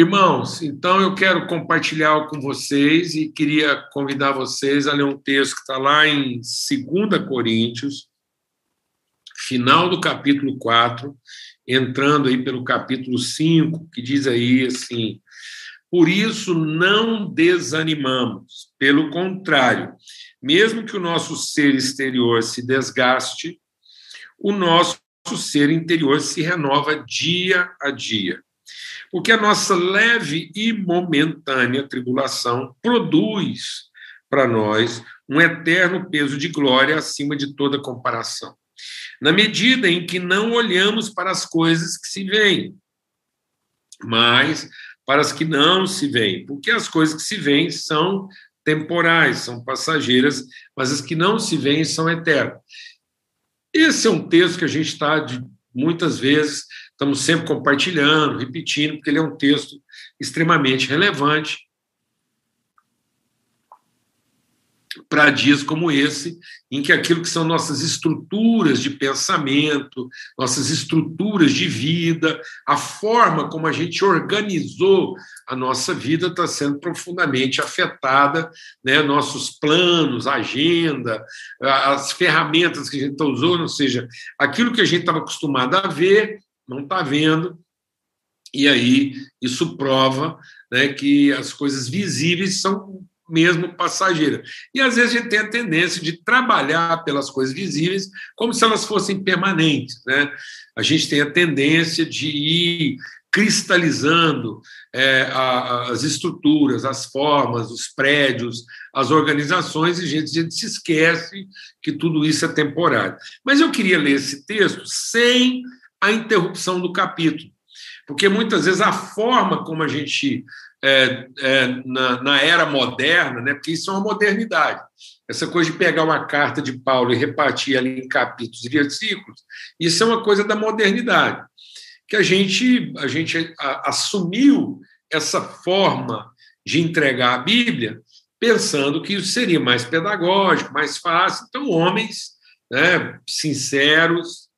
Irmãos, então eu quero compartilhar com vocês e queria convidar vocês a ler um texto que está lá em 2 Coríntios, final do capítulo 4, entrando aí pelo capítulo 5, que diz aí assim: por isso não desanimamos, pelo contrário, mesmo que o nosso ser exterior se desgaste, o nosso ser interior se renova dia a dia. Porque a nossa leve e momentânea tribulação produz para nós um eterno peso de glória acima de toda comparação, na medida em que não olhamos para as coisas que se veem, mas para as que não se veem, porque as coisas que se veem são temporais, são passageiras, mas as que não se veem são eternas. Esse é um texto que a gente está, muitas vezes, estamos sempre compartilhando, repetindo, porque ele é um texto extremamente relevante para dias como esse, em que aquilo que são nossas estruturas de pensamento, nossas estruturas de vida, a forma como a gente organizou a nossa vida está sendo profundamente afetada, né? Nossos planos, agenda, as ferramentas que a gente está usando, ou seja, aquilo que a gente estava acostumado a ver, não está vendo, e aí isso prova, né, que as coisas visíveis são mesmo passageiras. E, às vezes, a gente tem a tendência de trabalhar pelas coisas visíveis como se elas fossem permanentes, né? A gente tem a tendência de ir cristalizando as estruturas, as formas, os prédios, as organizações, e a gente se esquece que tudo isso é temporário. Mas eu queria ler esse texto sem a interrupção do capítulo, porque muitas vezes a forma como a gente, na era moderna, né, porque isso é uma modernidade, essa coisa de pegar uma carta de Paulo e repartir ela em capítulos e versículos, isso é uma coisa da modernidade, que a gente assumiu essa forma de entregar a Bíblia pensando que isso seria mais pedagógico, mais fácil. Então, homens, né, sinceros,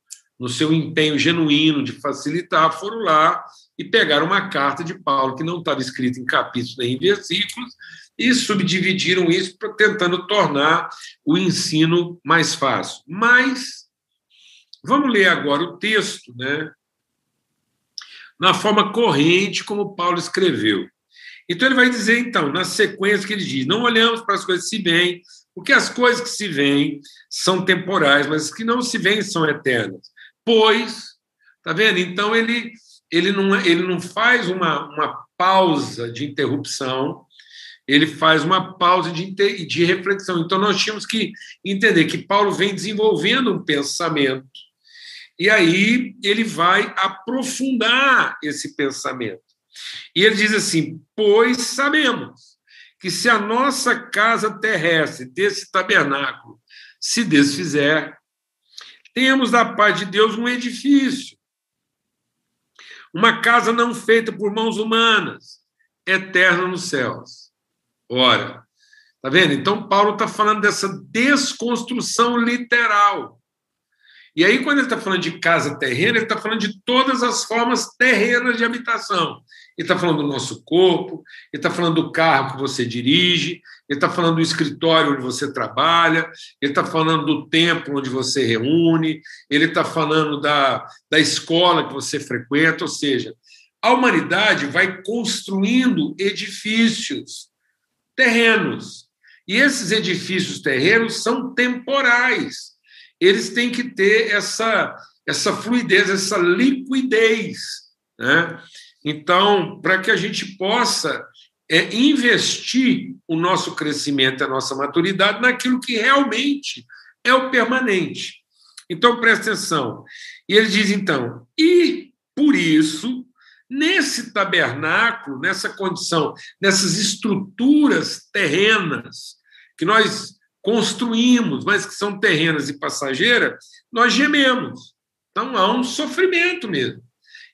no seu empenho genuíno de facilitar, foram lá e pegaram uma carta de Paulo que não estava escrita em capítulos nem em versículos e subdividiram isso, tentando tornar o ensino mais fácil. Mas vamos ler agora o texto, né, na forma corrente como Paulo escreveu. Então ele vai dizer, então, na sequência que ele diz: não olhamos para as coisas que se veem, porque as coisas que se veem são temporais, mas as que não se veem são eternas. Pois, tá vendo? Então, ele não faz uma pausa de interrupção, ele faz uma pausa de reflexão. Então, nós tínhamos que entender que Paulo vem desenvolvendo um pensamento, e aí ele vai aprofundar esse pensamento. E ele diz assim: pois sabemos que se a nossa casa terrestre, desse tabernáculo, se desfizer, temos da parte de Deus um edifício, uma casa não feita por mãos humanas, eterna nos céus. Ora, tá vendo? Então, Paulo está falando dessa desconstrução literal. E aí, quando ele está falando de casa terrena, ele está falando de todas as formas terrenas de habitação. Ele está falando do nosso corpo, ele está falando do carro que você dirige, ele está falando do escritório onde você trabalha, ele está falando do templo onde você reúne, ele está falando da escola que você frequenta. Ou seja, a humanidade vai construindo edifícios terrenos. E esses edifícios terrenos são temporais. Eles têm que ter essa fluidez, essa liquidez, né? Então, para que a gente possa investir o nosso crescimento, a nossa maturidade, naquilo que realmente é o permanente. Então, presta atenção. E ele diz, então, e por isso, nesse tabernáculo, nessa condição, nessas estruturas terrenas que nós construímos, mas que são terrenas e passageiras, nós gememos. Então, há um sofrimento mesmo.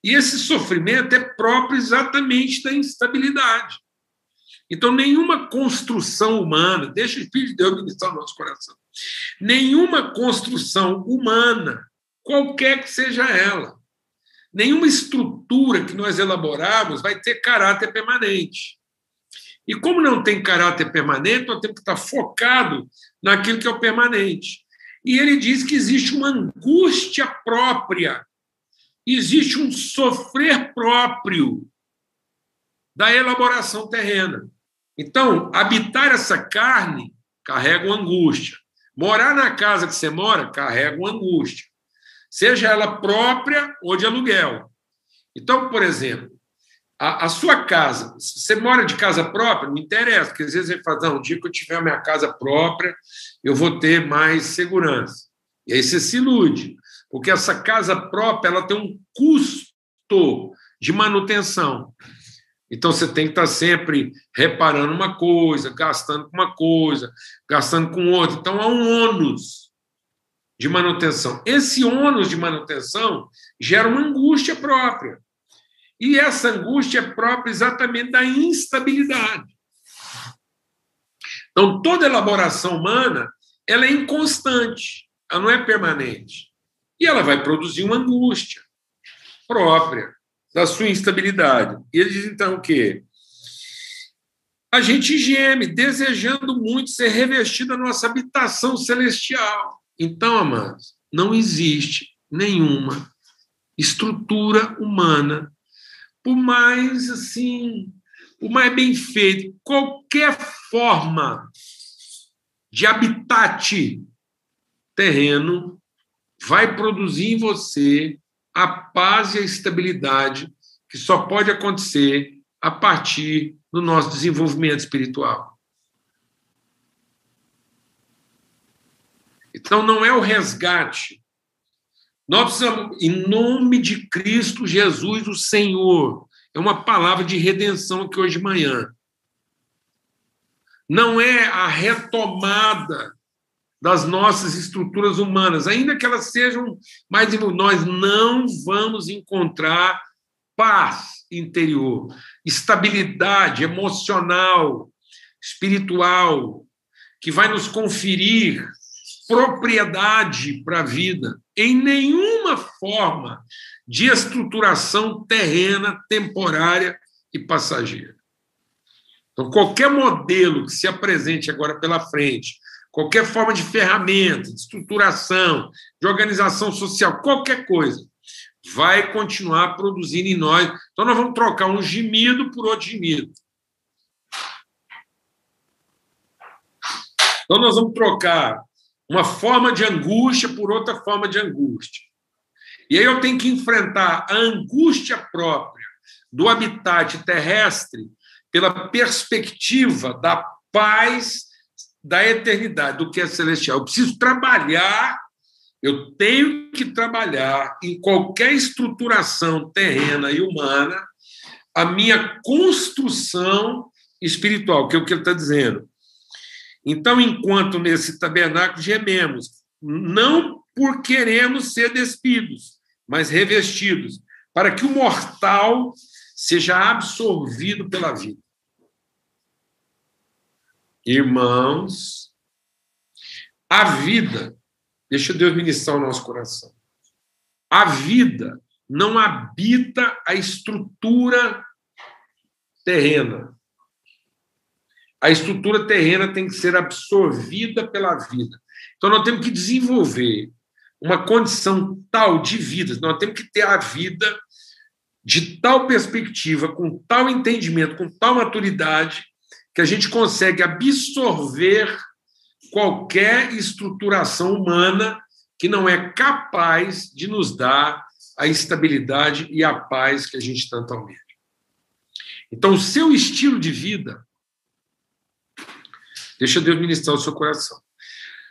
E esse sofrimento é próprio exatamente da instabilidade. Então, nenhuma construção humana, deixa o Espírito de Deus ministrar o nosso coração, nenhuma construção humana, qualquer que seja ela, Nenhuma estrutura que nós elaborarmos vai ter caráter permanente. E como não tem caráter permanente, nós temos que estar focado naquilo que é o permanente. E ele diz que existe uma angústia própria, existe um sofrer próprio da elaboração terrena. Então, habitar essa carne carrega uma angústia. Morar na casa que você mora carrega uma angústia, seja ela própria ou de aluguel. Então, por exemplo, a sua casa, se você mora de casa própria, não interessa, porque às vezes você fala, não, um dia que eu tiver a minha casa própria, eu vou ter mais segurança. E aí você se ilude, porque essa casa própria ela tem um custo de manutenção. Então, você tem que estar sempre reparando uma coisa, gastando com uma coisa, gastando com outra. Então, há um ônus de manutenção. Esse ônus de manutenção gera uma angústia própria. E essa angústia é própria exatamente da instabilidade. Então, toda elaboração humana ela é inconstante, ela não é permanente. E ela vai produzir uma angústia própria da sua instabilidade. E ele diz, então, o quê? A gente geme, desejando muito ser revestido da nossa habitação celestial. Então, amados, não existe nenhuma estrutura humana, por mais, assim, por mais bem feito, qualquer forma de habitat terreno vai produzir em você a paz e a estabilidade que só pode acontecer a partir do nosso desenvolvimento espiritual. Então, não é o resgate. Nós precisamos, em nome de Cristo Jesus, o Senhor, é uma palavra de redenção aqui hoje de manhã. Não é a retomada das nossas estruturas humanas, ainda que elas sejam mais envolvidas, nós não vamos encontrar paz interior, estabilidade emocional, espiritual, que vai nos conferir propriedade para a vida, em nenhuma forma de estruturação terrena, temporária e passageira. Então, qualquer modelo que se apresente agora pela frente, qualquer forma de ferramenta, de estruturação, de organização social, qualquer coisa, vai continuar produzindo em nós. Então, nós vamos trocar um gemido por outro gemido. Então, nós vamos trocar uma forma de angústia por outra forma de angústia. E aí eu tenho que enfrentar a angústia própria do habitat terrestre pela perspectiva da paz da eternidade, do que é celestial. Eu preciso trabalhar, eu tenho que trabalhar em qualquer estruturação terrena e humana a minha construção espiritual, que é o que ele está dizendo. Então, enquanto nesse tabernáculo gememos, não por queremos ser despidos, mas revestidos, para que o mortal seja absorvido pela vida. Irmãos, a vida, deixa Deus ministrar o nosso coração, a vida não habita a estrutura terrena. A estrutura terrena tem que ser absorvida pela vida. Então, nós temos que desenvolver uma condição tal de vida, nós temos que ter a vida de tal perspectiva, com tal entendimento, com tal maturidade, que a gente consegue absorver qualquer estruturação humana que não é capaz de nos dar a estabilidade e a paz que a gente tanto almeja. Então, o seu estilo de vida, deixa Deus ministrar o seu coração,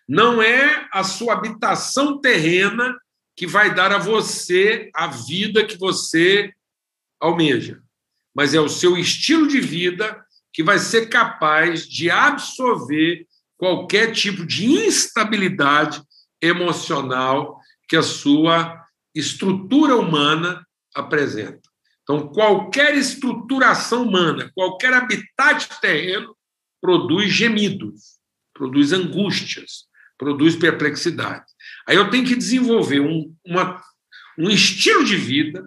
não é a sua habitação terrena que vai dar a você a vida que você almeja, mas é o seu estilo de vida que vai ser capaz de absorver qualquer tipo de instabilidade emocional que a sua estrutura humana apresenta. Então, qualquer estruturação humana, qualquer habitat terreno, produz gemidos, produz angústias, produz perplexidade. Aí eu tenho que desenvolver um estilo de vida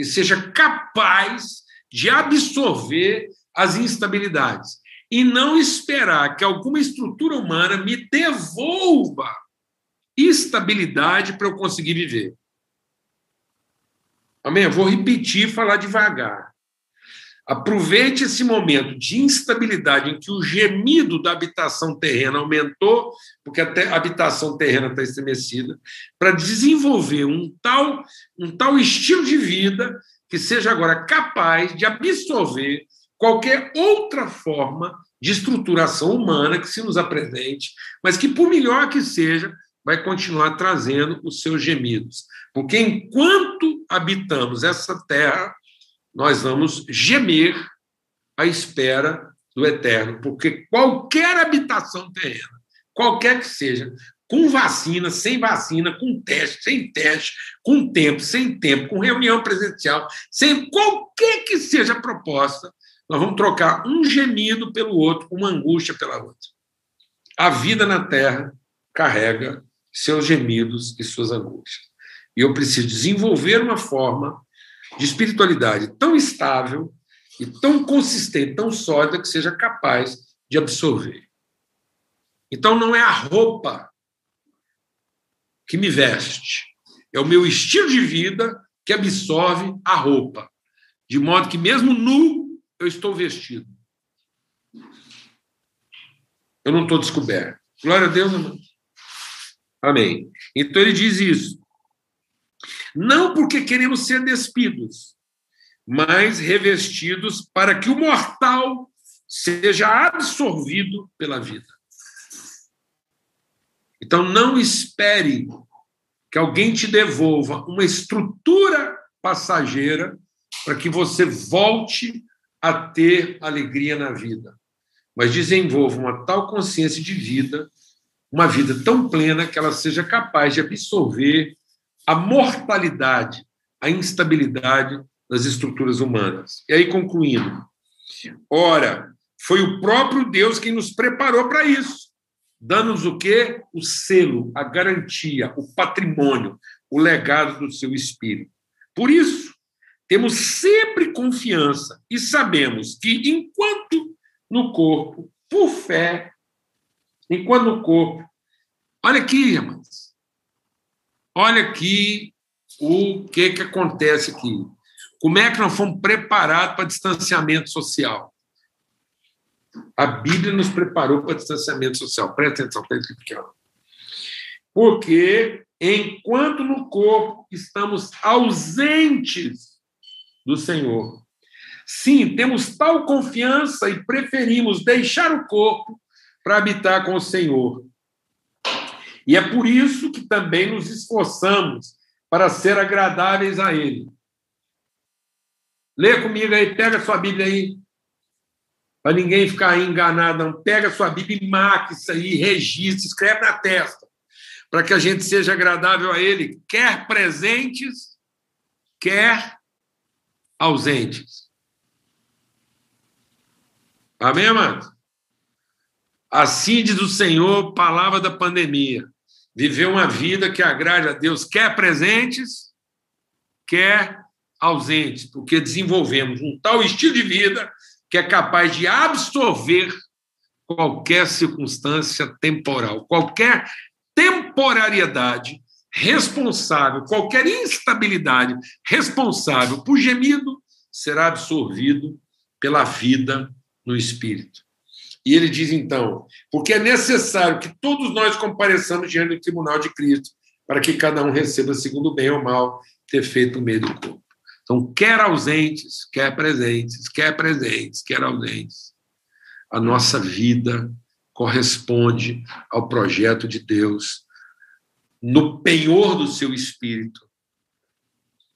que seja capaz de absorver as instabilidades e não esperar que alguma estrutura humana me devolva estabilidade para eu conseguir viver. Amém? Eu vou repetir e falar devagar. Aproveite esse momento de instabilidade em que o gemido da habitação terrena aumentou, porque a habitação terrena está estremecida, para desenvolver um tal estilo de vida que seja agora capaz de absorver qualquer outra forma de estruturação humana que se nos apresente, mas que, por melhor que seja, vai continuar trazendo os seus gemidos. Porque, enquanto habitamos essa terra, nós vamos gemer à espera do eterno, porque qualquer habitação terrena, qualquer que seja, com vacina, sem vacina, com teste, sem teste, com tempo, sem tempo, com reunião presencial, sem qualquer que seja a proposta, nós vamos trocar um gemido pelo outro, uma angústia pela outra. A vida na Terra carrega seus gemidos e suas angústias. E eu preciso desenvolver uma forma de espiritualidade tão estável e tão consistente, tão sólida, que seja capaz de absorver. Então, não é a roupa que me veste, é o meu estilo de vida que absorve a roupa, de modo que, mesmo nu, eu estou vestido. Eu não estou descoberto. Glória a Deus, irmão. Amém. Então ele diz isso. Não porque queremos ser despidos, mas revestidos para que o mortal seja absorvido pela vida. Então não espere que alguém te devolva uma estrutura passageira para que você volte a ter alegria na vida, mas desenvolva uma tal consciência de vida, uma vida tão plena que ela seja capaz de absorver a mortalidade, a instabilidade das estruturas humanas. E aí, concluindo, ora, foi o próprio Deus quem nos preparou para isso, dando-nos o quê? O selo, a garantia, o patrimônio, o legado do seu Espírito. Por isso, temos sempre confiança e sabemos que, enquanto no corpo, olha aqui, irmãos, olha aqui o que acontece aqui. Como é que nós fomos preparados para distanciamento social? A Bíblia nos preparou para distanciamento social. Presta atenção, presta atenção. Porque, enquanto no corpo estamos ausentes do Senhor. Sim, temos tal confiança e preferimos deixar o corpo para habitar com o Senhor. E é por isso que também nos esforçamos para ser agradáveis a Ele. Lê comigo aí, pega sua Bíblia aí, para ninguém ficar aí enganado, não. Pega sua Bíblia e marca isso aí, registra, escreve na testa, para que a gente seja agradável a Ele, quer presentes, quer ausentes. Amém, amados? Assim diz o Senhor, palavra da pandemia. Viver uma vida que agrade a Deus, quer presentes, quer ausentes, porque desenvolvemos um tal estilo de vida que é capaz de absorver qualquer circunstância temporal, qualquer temporariedade responsável, qualquer instabilidade responsável por gemido será absorvido pela vida no Espírito. E ele diz, então, porque é necessário que todos nós compareçamos diante do tribunal de Cristo para que cada um receba, segundo o bem ou mal, ter feito o meio do corpo. Então, quer ausentes, quer presentes, quer presentes, quer ausentes. A nossa vida corresponde ao projeto de Deus no penhor do seu Espírito,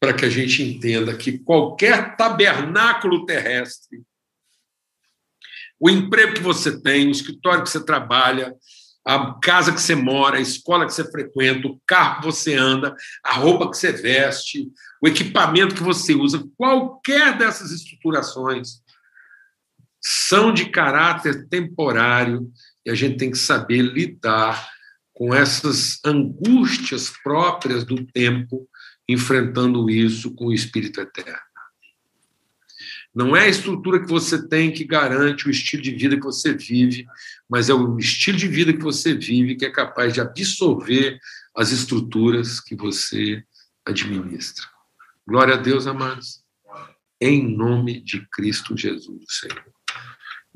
para que a gente entenda que qualquer tabernáculo terrestre, o emprego que você tem, o escritório que você trabalha, a casa que você mora, a escola que você frequenta, o carro que você anda, a roupa que você veste, o equipamento que você usa, qualquer dessas estruturações são de caráter temporário e a gente tem que saber lidar com essas angústias próprias do tempo enfrentando isso com o Espírito Eterno. Não é a estrutura que você tem que garante o estilo de vida que você vive, mas é o estilo de vida que você vive que é capaz de absorver as estruturas que você administra. Glória a Deus, amados. Em nome de Cristo Jesus, Senhor.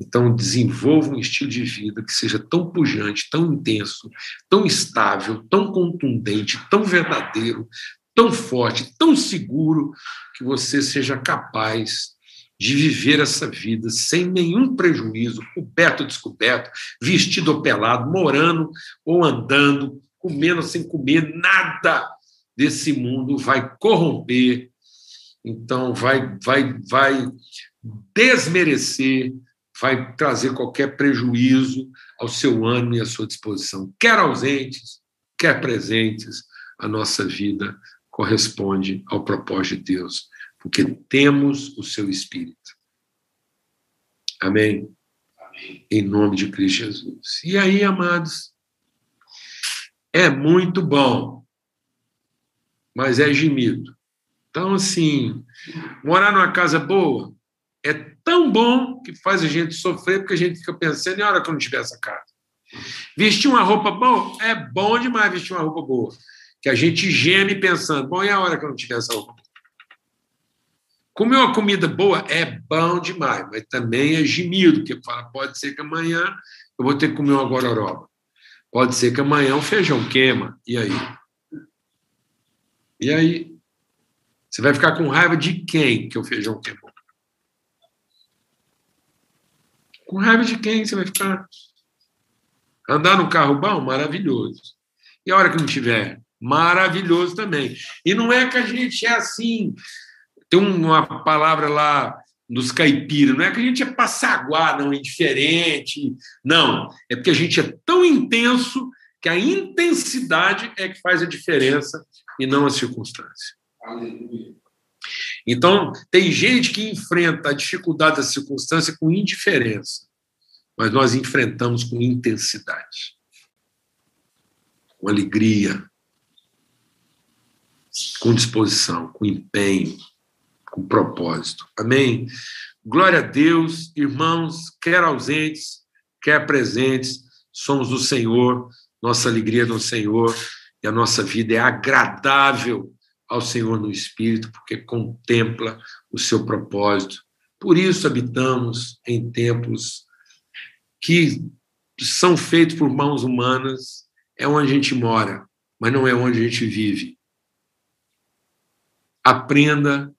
Então, desenvolva um estilo de vida que seja tão pujante, tão intenso, tão estável, tão contundente, tão verdadeiro, tão forte, tão seguro, que você seja capaz de viver essa vida sem nenhum prejuízo, coberto ou descoberto, vestido ou pelado, morando ou andando, comendo ou sem comer, nada desse mundo vai corromper, então vai desmerecer, vai trazer qualquer prejuízo ao seu ânimo e à sua disposição. Quer ausentes, quer presentes, a nossa vida corresponde ao propósito de Deus, porque temos o seu Espírito. Amém? Amém. Em nome de Cristo Jesus. E aí, amados, é muito bom, mas é gemido. Então, assim, morar numa casa boa é tão bom que faz a gente sofrer, porque a gente fica pensando, e olha que eu não tiver essa casa. Vestir uma roupa boa, é bom demais vestir uma roupa boa, que a gente geme pensando, bom, e a hora que eu não tiver essa roupa? Comer uma comida boa é bom demais, mas também é gemido, porque fala, pode ser que amanhã eu vou ter que comer uma gororoba, pode ser que amanhã o feijão queima, e aí? E aí? Você vai ficar com raiva de quem que o feijão queimou? Com raiva de quem você vai ficar? Andar no carro bom? Maravilhoso. E a hora que não tiver? Maravilhoso também. E não é que a gente é assim. Tem uma palavra lá dos caipiras. Não é que a gente é passaguá, não, indiferente. Não. É porque a gente é tão intenso que a intensidade é que faz a diferença e não a circunstância. Aleluia. Então, tem gente que enfrenta a dificuldade da circunstância com indiferença, mas nós enfrentamos com intensidade, com alegria, com disposição, com empenho, com propósito. Amém? Glória a Deus, irmãos, quer ausentes, quer presentes, somos do Senhor, nossa alegria é do Senhor, e a nossa vida é agradável ao Senhor no Espírito, porque contempla o seu propósito. Por isso habitamos em templos que são feitos por mãos humanas, é onde a gente mora, mas não é onde a gente vive. Aprenda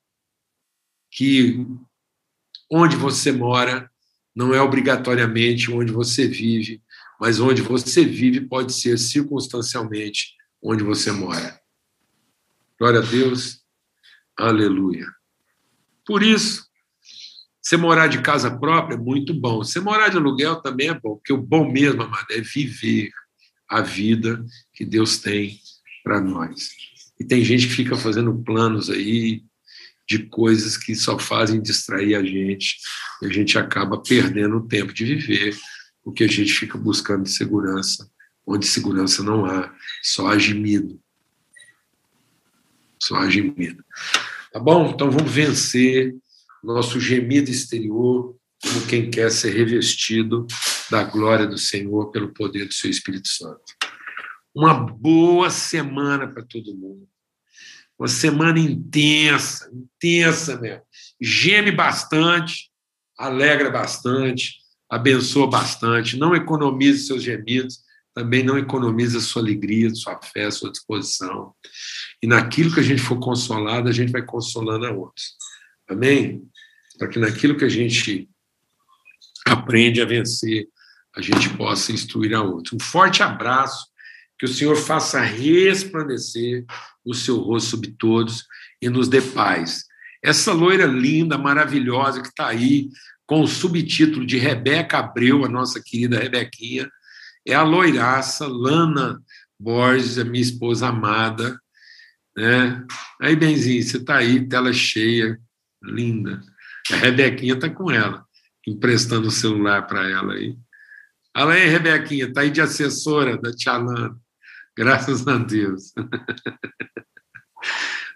que onde você mora não é obrigatoriamente onde você vive, mas onde você vive pode ser circunstancialmente onde você mora. Glória a Deus, aleluia. Por isso, você morar de casa própria é muito bom. Você morar de aluguel também é bom, porque o bom mesmo, amado, é viver a vida que Deus tem para nós. E tem gente que fica fazendo planos aí de coisas que só fazem distrair a gente, e a gente acaba perdendo o tempo de viver, porque a gente fica buscando segurança, onde segurança não há, só há gemido. Só há gemido. Tá bom? Então vamos vencer nosso gemido exterior como quem quer ser revestido da glória do Senhor pelo poder do seu Espírito Santo. Uma boa semana para todo mundo. Uma semana intensa, intensa mesmo. Geme bastante, alegra bastante, abençoa bastante, não economize seus gemidos, também não economiza sua alegria, sua fé, sua disposição. E naquilo que a gente for consolado, a gente vai consolando a outros. Amém? Para que naquilo que a gente aprende a vencer, a gente possa instruir a outros. Um forte abraço, que o Senhor faça resplandecer o seu rosto sobre todos e nos dê paz. Essa loira linda, maravilhosa, que está aí, com o subtítulo de Rebeca Abreu, a nossa querida Rebequinha, é a loiraça Lana Borges, a minha esposa amada, né? Aí, benzinho, você está aí, tela cheia, linda. A Rebequinha está com ela, emprestando o celular para ela aí. Olha aí, Rebequinha, está aí de assessora da tia Lana. Graças a Deus.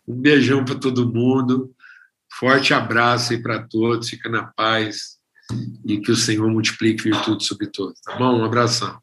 Um beijão para todo mundo. Forte abraço aí para todos. Fica na paz. E que o Senhor multiplique virtude sobre todos. Tá bom? Um abração.